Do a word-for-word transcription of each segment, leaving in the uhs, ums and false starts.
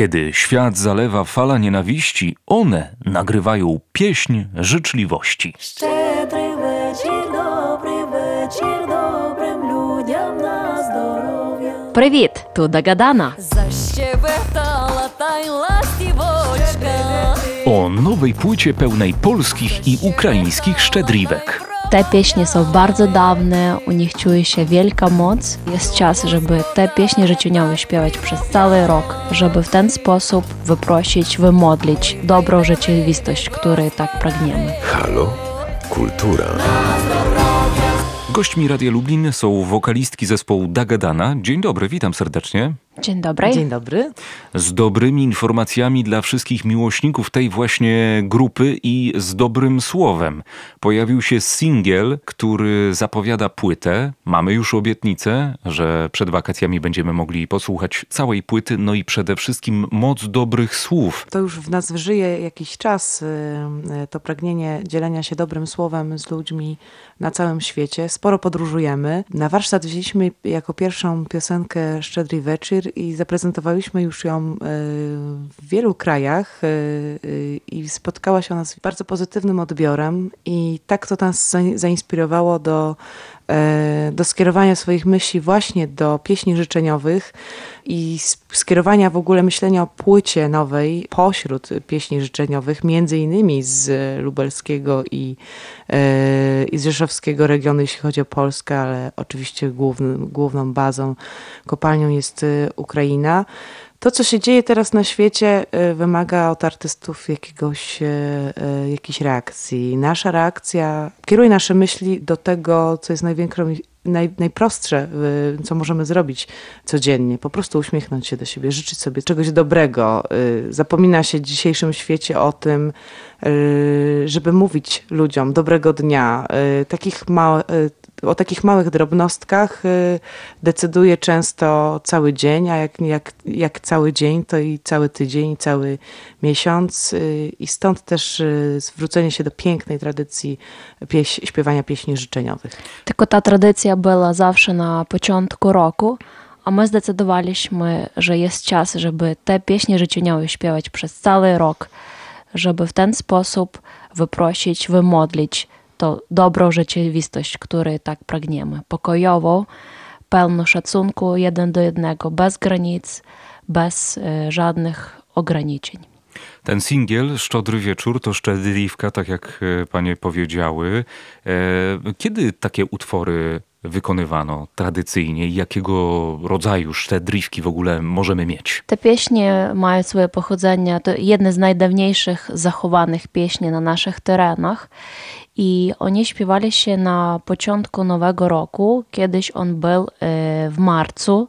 Kiedy świat zalewa fala nienawiści, one nagrywają pieśń życzliwości. Szczedryj weczir, dobry weczir, dobrym ludziom na zdrowie. Привіт, to Dagadana. O nowej płycie pełnej polskich i ukraińskich szczedriwek. Te pieśnie są bardzo dawne, u nich czuje się wielka moc. Jest czas, żeby te pieśnie życzeniowe śpiewać przez cały rok, żeby w ten sposób wyprosić, wymodlić dobrą rzeczywistość, której tak pragniemy. Halo? Kultura. Gośćmi Radia Lublin są wokalistki zespołu Dagadana. Dzień dobry, witam serdecznie. Dzień dobry. Dzień dobry. Z dobrymi informacjami dla wszystkich miłośników tej właśnie grupy i z dobrym słowem. Pojawił się singiel, który zapowiada płytę. Mamy już obietnicę, że przed wakacjami będziemy mogli posłuchać całej płyty, no i przede wszystkim moc dobrych słów. To już w nas żyje jakiś czas, to pragnienie dzielenia się dobrym słowem z ludźmi na całym świecie. Sporo podróżujemy. Na warsztat wzięliśmy jako pierwszą piosenkę Szczedryj Weczir i zaprezentowaliśmy już ją w wielu krajach i spotkała się ona z bardzo pozytywnym odbiorem i tak to nas zainspirowało do, do skierowania swoich myśli właśnie do pieśni życzeniowych i skierowania w ogóle myślenia o płycie nowej pośród pieśni życzeniowych, między innymi z lubelskiego i, i z rzeszowskiego regionu, jeśli chodzi o Polskę, ale oczywiście głównym, główną bazą, kopalnią jest Ukraina. To, co się dzieje teraz na świecie, wymaga od artystów jakiegoś, jakiejś reakcji. Nasza reakcja kieruje nasze myśli do tego, co jest największą, naj, najprostsze, co możemy zrobić codziennie. Po prostu uśmiechnąć się do siebie, życzyć sobie czegoś dobrego. Zapomina się w dzisiejszym świecie o tym, żeby mówić ludziom dobrego dnia, takich małych... O takich małych drobnostkach decyduje często cały dzień, a jak, jak, jak cały dzień, to i cały tydzień, i cały miesiąc. I stąd też zwrócenie się do pięknej tradycji pieś, śpiewania pieśni życzeniowych. Tylko ta tradycja była zawsze na początku roku, a my zdecydowaliśmy, że jest czas, żeby te pieśni życzeniowe śpiewać przez cały rok, żeby w ten sposób wyprosić, wymodlić to dobrą rzeczywistość, której tak pragniemy. Pokojową, pełną szacunku jeden do jednego, bez granic, bez y, żadnych ograniczeń. Ten singiel, Szczodry Wieczór, to szczedriwka, tak jak panie powiedziały. Kiedy takie utwory wykonywano tradycyjnie i jakiego rodzaju szczedriwki w ogóle możemy mieć? Te pieśnie mają swoje pochodzenie, to jedne z najdawniejszych zachowanych pieśni na naszych terenach i oni śpiewali się na początku nowego roku, kiedyś on był w marcu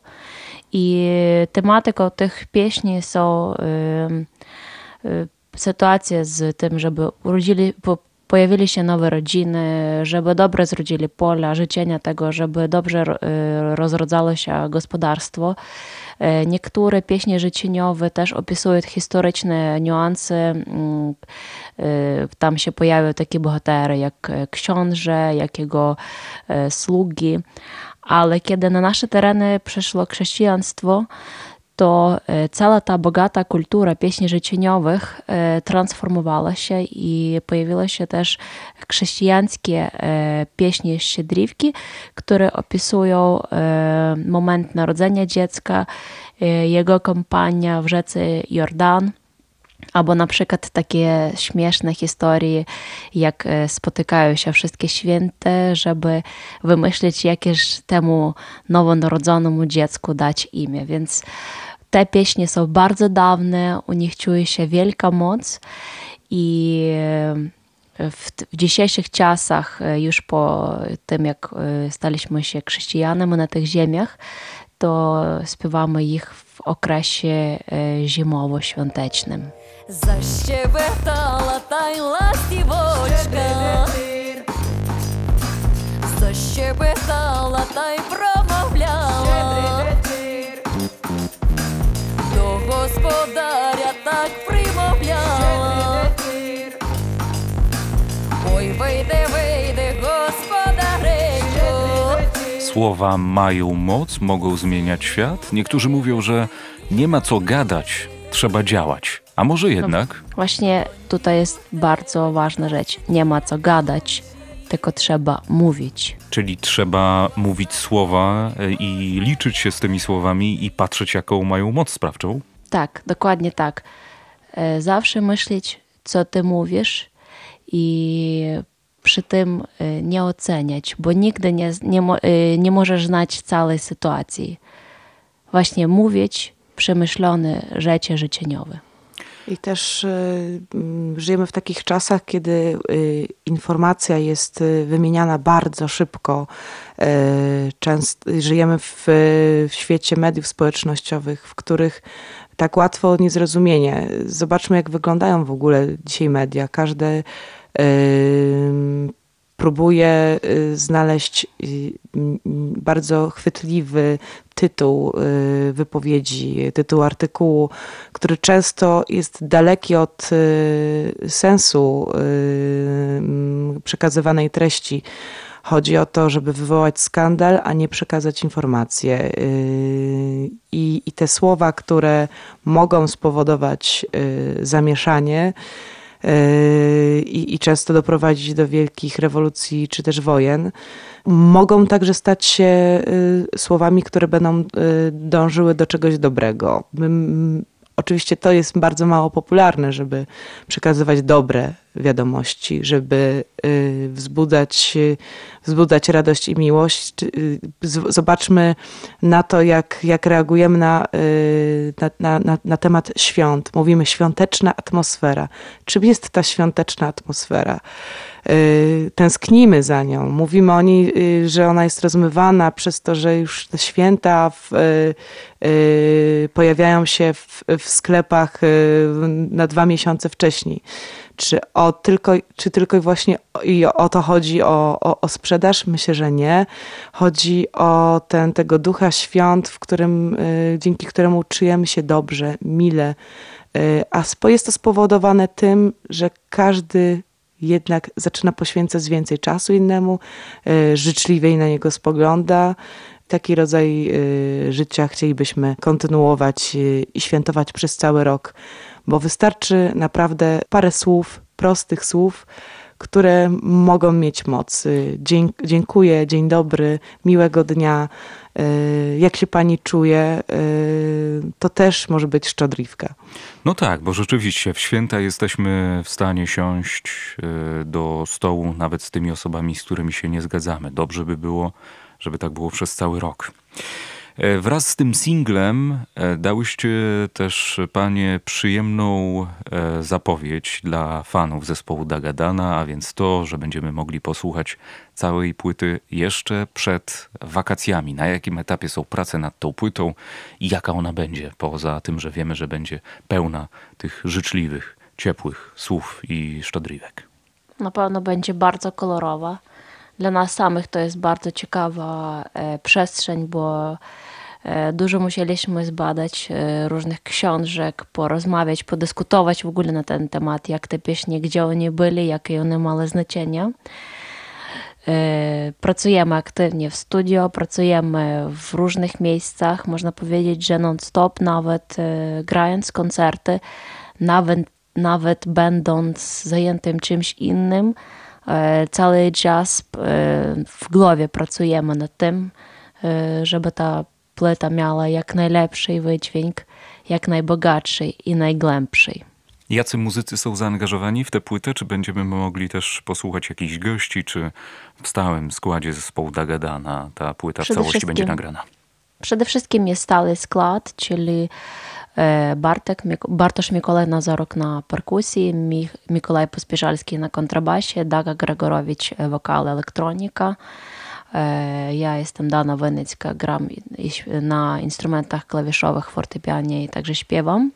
i tematyką tych pieśni są sytuacje z tym, żeby urodzili, pojawili się nowe rodziny, żeby dobrze zrodzili pola, życzenia tego, żeby dobrze rozrodzało się gospodarstwo. Niektóre pieśni życzeniowe też opisują historyczne niuanse. Tam się pojawiają takie bohatery jak książę, jak jego sługi. Ale kiedy na nasze tereny przyszło chrześcijaństwo, to cała ta bogata kultura pieśni życzeniowych transformowała się i pojawiły się też chrześcijańskie pieśni Szczedriwki, które opisują moment narodzenia dziecka, jego kąpania w rzece Jordan, albo na przykład takie śmieszne historie, jak spotykają się wszystkie święte, żeby wymyślić, jakież temu nowonarodzonemu dziecku dać imię. Więc te pieśni są bardzo dawne, u nich czuje się wielka moc i w, w dzisiejszych czasach, już po tym, jak staliśmy się chrześcijanami na tych ziemiach, to śpiewamy ich w okresie zimowo-świątecznym. Защебетала тайла стівочка, защебетала та й промовляла, до господаря так примовляла. Ой, вийде, вийде, господаренько. Słowa mają moc, mogą zmieniać świat. Niektórzy mówią, że nie ma co gadać, trzeba działać. A może jednak? No, właśnie tutaj jest bardzo ważna rzecz. Nie ma co gadać, tylko trzeba mówić. Czyli trzeba mówić słowa i liczyć się z tymi słowami i patrzeć, jaką mają moc sprawczą? Tak, dokładnie tak. Zawsze myśleć, co ty mówisz i przy tym nie oceniać, bo nigdy nie, nie, nie możesz znać całej sytuacji. Właśnie mówić przemyślone rzeczy życieniowe. I też y, żyjemy w takich czasach, kiedy y, informacja jest wymieniana bardzo szybko. Y, często, żyjemy w, w świecie mediów społecznościowych, w których tak łatwo niezrozumienie. Zobaczmy, jak wyglądają w ogóle dzisiaj media. Każdy y, próbuje znaleźć bardzo chwytliwy tytuł wypowiedzi, tytuł artykułu, który często jest daleki od sensu przekazywanej treści. Chodzi o to, żeby wywołać skandal, a nie przekazać informacje. I, i te słowa, które mogą spowodować zamieszanie, I, i często doprowadzić do wielkich rewolucji czy też wojen, mogą także stać się słowami, które będą dążyły do czegoś dobrego. Oczywiście to jest bardzo mało popularne, żeby przekazywać dobre wiadomości, żeby wzbudzać, wzbudzać radość i miłość. Zobaczmy na to, jak, jak reagujemy na, na, na, na temat świąt. Mówimy świąteczna atmosfera. Czym jest ta świąteczna atmosfera? Tęsknimy za nią. Mówimy o niej, że ona jest rozmywana przez to, że już te święta w, pojawiają się w, w sklepach na dwa miesiące wcześniej. Czy, o tylko, czy tylko właśnie i o to chodzi, o, o, o sprzedaż? Myślę, że nie. Chodzi o ten, tego ducha świąt, w którym, dzięki któremu czujemy się dobrze, mile. A jest to spowodowane tym, że każdy jednak zaczyna poświęcać więcej czasu innemu, życzliwiej na niego spogląda. Taki rodzaj życia chcielibyśmy kontynuować i świętować przez cały rok, bo wystarczy naprawdę parę słów, prostych słów, które mogą mieć moc. Dziękuję, dzień dobry, miłego dnia. Jak się pani czuje, to też może być szczodriwka. No tak, bo rzeczywiście w święta jesteśmy w stanie siąść do stołu nawet z tymi osobami, z którymi się nie zgadzamy. Dobrze by było, żeby tak było przez cały rok. Wraz z tym singlem dałyście też, panie, przyjemną zapowiedź dla fanów zespołu Dagadana, a więc to, że będziemy mogli posłuchać całej płyty jeszcze przed wakacjami. Na jakim etapie są prace nad tą płytą i jaka ona będzie, poza tym, że wiemy, że będzie pełna tych życzliwych, ciepłych słów i szczodriwek? Na pewno będzie bardzo kolorowa. Dla nas samych to jest bardzo ciekawa e, przestrzeń, bo e, dużo musieliśmy zbadać e, różnych książek, porozmawiać, podyskutować w ogóle na ten temat, jak te pieśni, gdzie oni byli, jakie one miały znaczenie. E, pracujemy aktywnie w studio, pracujemy w różnych miejscach, można powiedzieć, że non-stop, nawet e, grając koncerty, nawet, nawet będąc zajętym czymś innym. Cały czas w głowie pracujemy nad tym, żeby ta płyta miała jak najlepszy wydźwięk, jak najbogatszy i najgłębszy. Jacy muzycy są zaangażowani w tę płytę? Czy będziemy mogli też posłuchać jakichś gości? Czy w stałym składzie zespołu Dagadana ta płyta w całości będzie nagrana? Przede wszystkim jest stały skład, czyli Bartek, Bartosz Mikołaj Nazarok na perkusji, Mikołaj Pospieszalski na kontrabasie, Daga Gregorowicz wokal, elektronika. Ja jestem Dana Winicka, gram na instrumentach klawiszowych, fortepianie i także śpiewam.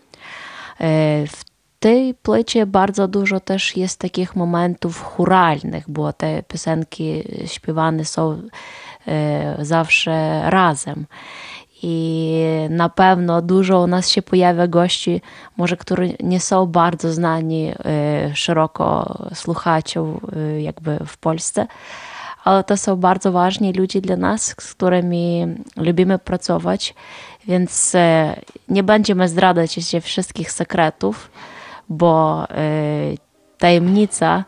W tej płycie bardzo dużo też jest takich momentów chóralnych, bo te piosenki śpiewane są zawsze razem. I na pewno dużo u nas się pojawia gości, może którzy nie są bardzo znani y, szeroko słuchaczom y, jakby w Polsce, ale to są bardzo ważni ludzie dla nas, z którymi lubimy pracować, więc nie będziemy zdradzać się wszystkich sekretów, bo tajemnica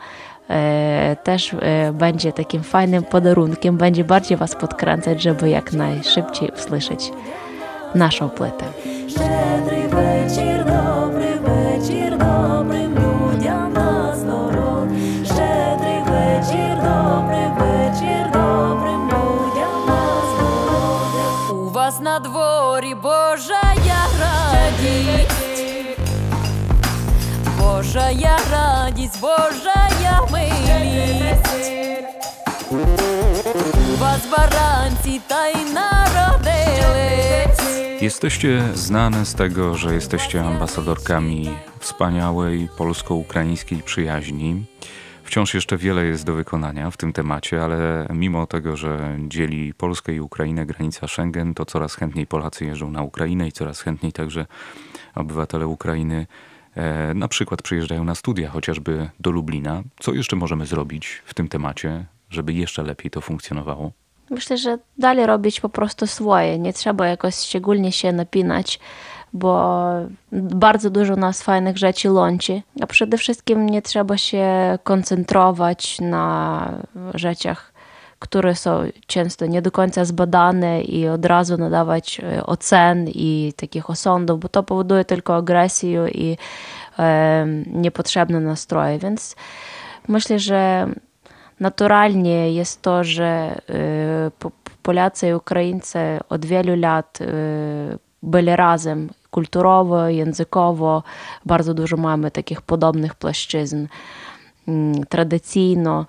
też będzie takim fajnym podarunkiem, będzie bardziej was podkręcać, żeby jak najszybciej usłyszeć naszą płytę. Szczedry wieczór, dobry wieczór, dobrym ludziom na zdrowie. Szczedry wieczór, dobry wieczór, dobrym ludziom na zdrowie. U was na dworze Boża radość, Boża radość, Boża miłość. U was baranci tajna rodzeles. Jesteście znane z tego, że jesteście ambasadorkami wspaniałej polsko-ukraińskiej przyjaźni. Wciąż jeszcze wiele jest do wykonania w tym temacie, ale mimo tego, że dzieli Polskę i Ukrainę granica Schengen, to coraz chętniej Polacy jeżdżą na Ukrainę i coraz chętniej także obywatele Ukrainy e, na przykład przyjeżdżają na studia, chociażby do Lublina. Co jeszcze możemy zrobić w tym temacie, żeby jeszcze lepiej to funkcjonowało? Myślę, że dalej robić po prostu swoje. Nie trzeba jakoś szczególnie się napinać, bo bardzo dużo nas fajnych rzeczy łączy. A przede wszystkim nie trzeba się koncentrować na rzeczach, które są często nie do końca zbadane i od razu nadawać ocen i takich osądów, bo to powoduje tylko agresję i e, niepotrzebne nastroje. Więc myślę, że naturalnie jest to, że Polacy i Ukraińcy od wielu lat byli razem kulturowo, językowo. Bardzo dużo mamy takich podobnych płaszczyzn tradycyjno.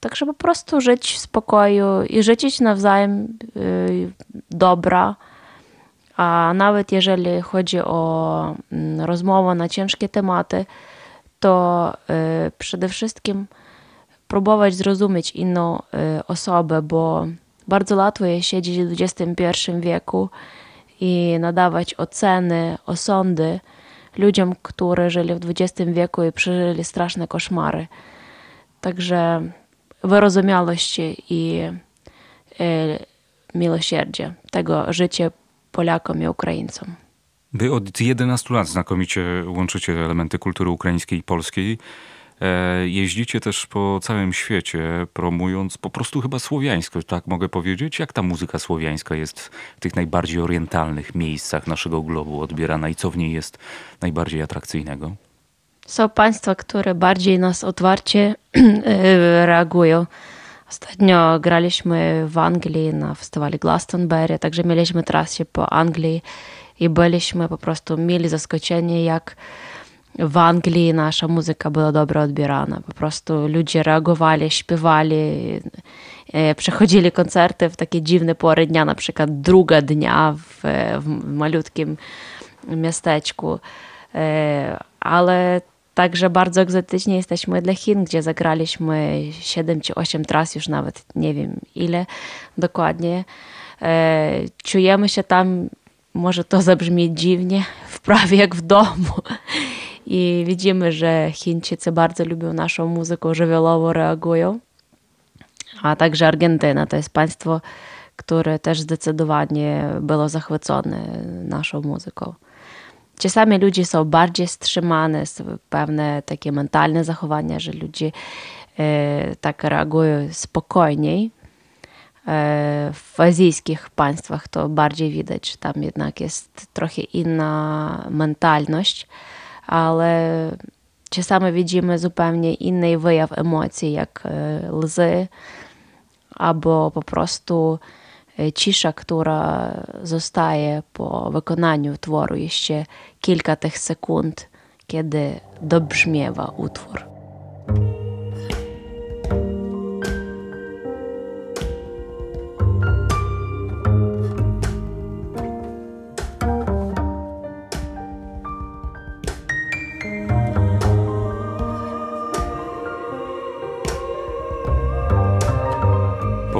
Także po prostu żyć w spokoju i żyć nawzajem dobra. A nawet jeżeli chodzi o rozmowę na ciężkie tematy, to przede wszystkim próbować zrozumieć inną osobę, bo bardzo łatwo jest siedzieć w dwudziestym pierwszym wieku i nadawać oceny, osądy ludziom, którzy żyli w dwudziestym wieku i przeżyli straszne koszmary. Także wyrozumiałość i miłosierdzie tego życia Polakom i Ukraińcom. Wy od jedenastu lat znakomicie łączycie elementy kultury ukraińskiej i polskiej. Jeździcie też po całym świecie, promując po prostu chyba słowiańskość, tak mogę powiedzieć? Jak ta muzyka słowiańska jest w tych najbardziej orientalnych miejscach naszego globu odbierana i co w niej jest najbardziej atrakcyjnego? Są państwa, które bardziej nas otwarcie reagują. Ostatnio graliśmy w Anglii na festiwalu Glastonbury, także mieliśmy trasę po Anglii i byliśmy po prostu mieli zaskoczenie, jak w Anglii nasza muzyka była dobrze odbierana. Po prostu ludzie reagowali, śpiewali, przechodzili koncerty w takie dziwne pory dnia, na przykład druga dnia w, w malutkim miasteczku. Ale także bardzo egzotyczni jesteśmy dla Chin, gdzie zagraliśmy siedem czy osiem tras, już nawet nie wiem ile dokładnie. Czujemy się tam, może to zabrzmi dziwnie, prawie jak w domu. I widzimy, że Chińczycy bardzo lubią naszą muzykę, żywiołowo reagują. A także Argentyna to jest państwo, które też zdecydowanie było zachwycone naszą muzyką. Czasami ludzie są bardziej wstrzymane, pewne takie mentalne zachowania, że ludzie e, tak reagują spokojniej. W azjatyckich państwach to bardziej widać, tam jednak jest trochę inna mentalność, ale czasami widzimy zupełnie inny wyjaw emocji, jak łzy albo po prostu cisza, która zostaje po wykonaniu utworu jeszcze kilka tych sekund, kiedy dobrzmiewa utwór.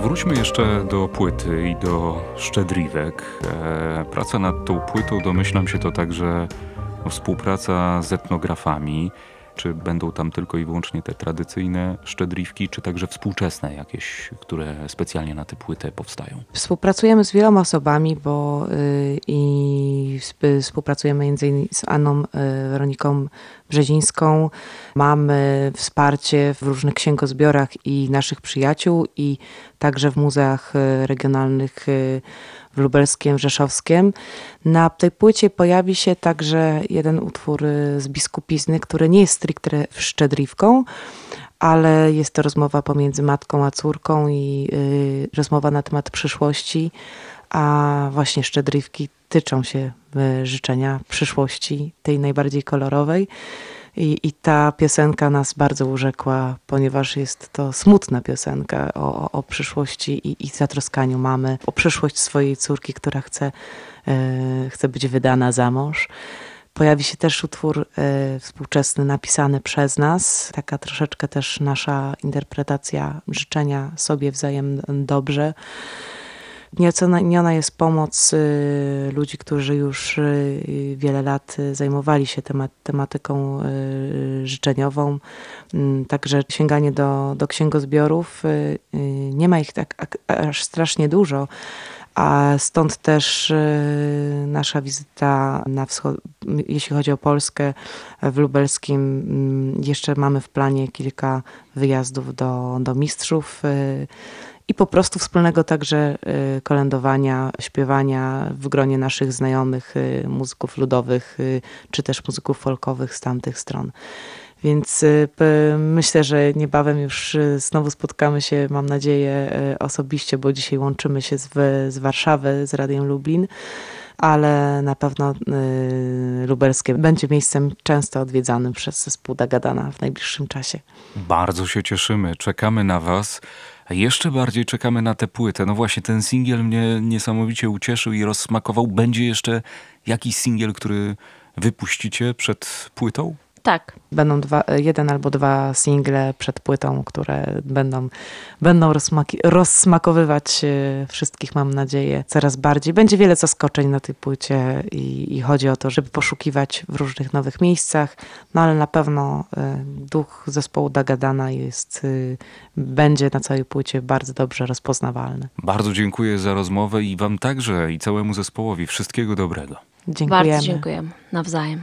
Wróćmy jeszcze do płyty i do Szczedriwek. E, praca nad tą płytą, domyślam się, to także współpraca z etnografami. Czy będą tam tylko i wyłącznie te tradycyjne szczedriwki, czy także współczesne jakieś, które specjalnie na tę płytę powstają? Współpracujemy z wieloma osobami, bo yy, i współpracujemy między innymi z Anną yy, Weroniką Brzezińską. Mamy wsparcie w różnych księgozbiorach i naszych przyjaciół, i także w muzeach regionalnych w Lubelskiem, Rzeszowskiem. Na tej płycie pojawi się także jeden utwór z biskupizny, który nie jest stricte szczedriwką, ale jest to rozmowa pomiędzy matką a córką i rozmowa na temat przyszłości, a właśnie szczedriwki tyczą się życzenia przyszłości, tej najbardziej kolorowej. I, I ta piosenka nas bardzo urzekła, ponieważ jest to smutna piosenka o, o przyszłości i, i zatroskaniu mamy, o przyszłość swojej córki, która chce, yy, chce być wydana za mąż. Pojawi się też utwór yy, współczesny napisany przez nas, taka troszeczkę też nasza interpretacja życzenia sobie wzajem dobrze. Nieoceniona jest pomoc y, ludzi, którzy już y, wiele lat zajmowali się temat, tematyką y, życzeniową. Y, także sięganie do, do księgozbiorów, y, y, nie ma ich tak a, aż strasznie dużo, a stąd też y, nasza wizyta na wschod... jeśli chodzi o Polskę w Lubelskim. Y, jeszcze mamy w planie kilka wyjazdów do, do mistrzów y, i po prostu wspólnego także kolędowania, śpiewania w gronie naszych znajomych muzyków ludowych, czy też muzyków folkowych z tamtych stron. Więc myślę, że niebawem już znowu spotkamy się, mam nadzieję, osobiście, bo dzisiaj łączymy się z, z Warszawy, z Radiem Lublin, ale na pewno y, Lubelskie będzie miejscem często odwiedzanym przez zespół Dagadana w najbliższym czasie. Bardzo się cieszymy, czekamy na was. A jeszcze bardziej czekamy na tę płytę. No właśnie, ten singiel mnie niesamowicie ucieszył i rozsmakował. Będzie jeszcze jakiś singiel, który wypuścicie przed płytą? Tak. Będą dwa, jeden albo dwa single przed płytą, które będą, będą rozsmaki, rozsmakowywać wszystkich, mam nadzieję, coraz bardziej. Będzie wiele zaskoczeń na tej płycie i, i chodzi o to, żeby poszukiwać w różnych nowych miejscach, no ale na pewno duch zespołu Dagadana jest, będzie na całej płycie bardzo dobrze rozpoznawalny. Bardzo dziękuję za rozmowę i wam także i całemu zespołowi. Wszystkiego dobrego. Dziękujemy. Bardzo dziękujemy. Nawzajem.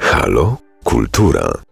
Halo? Kultura.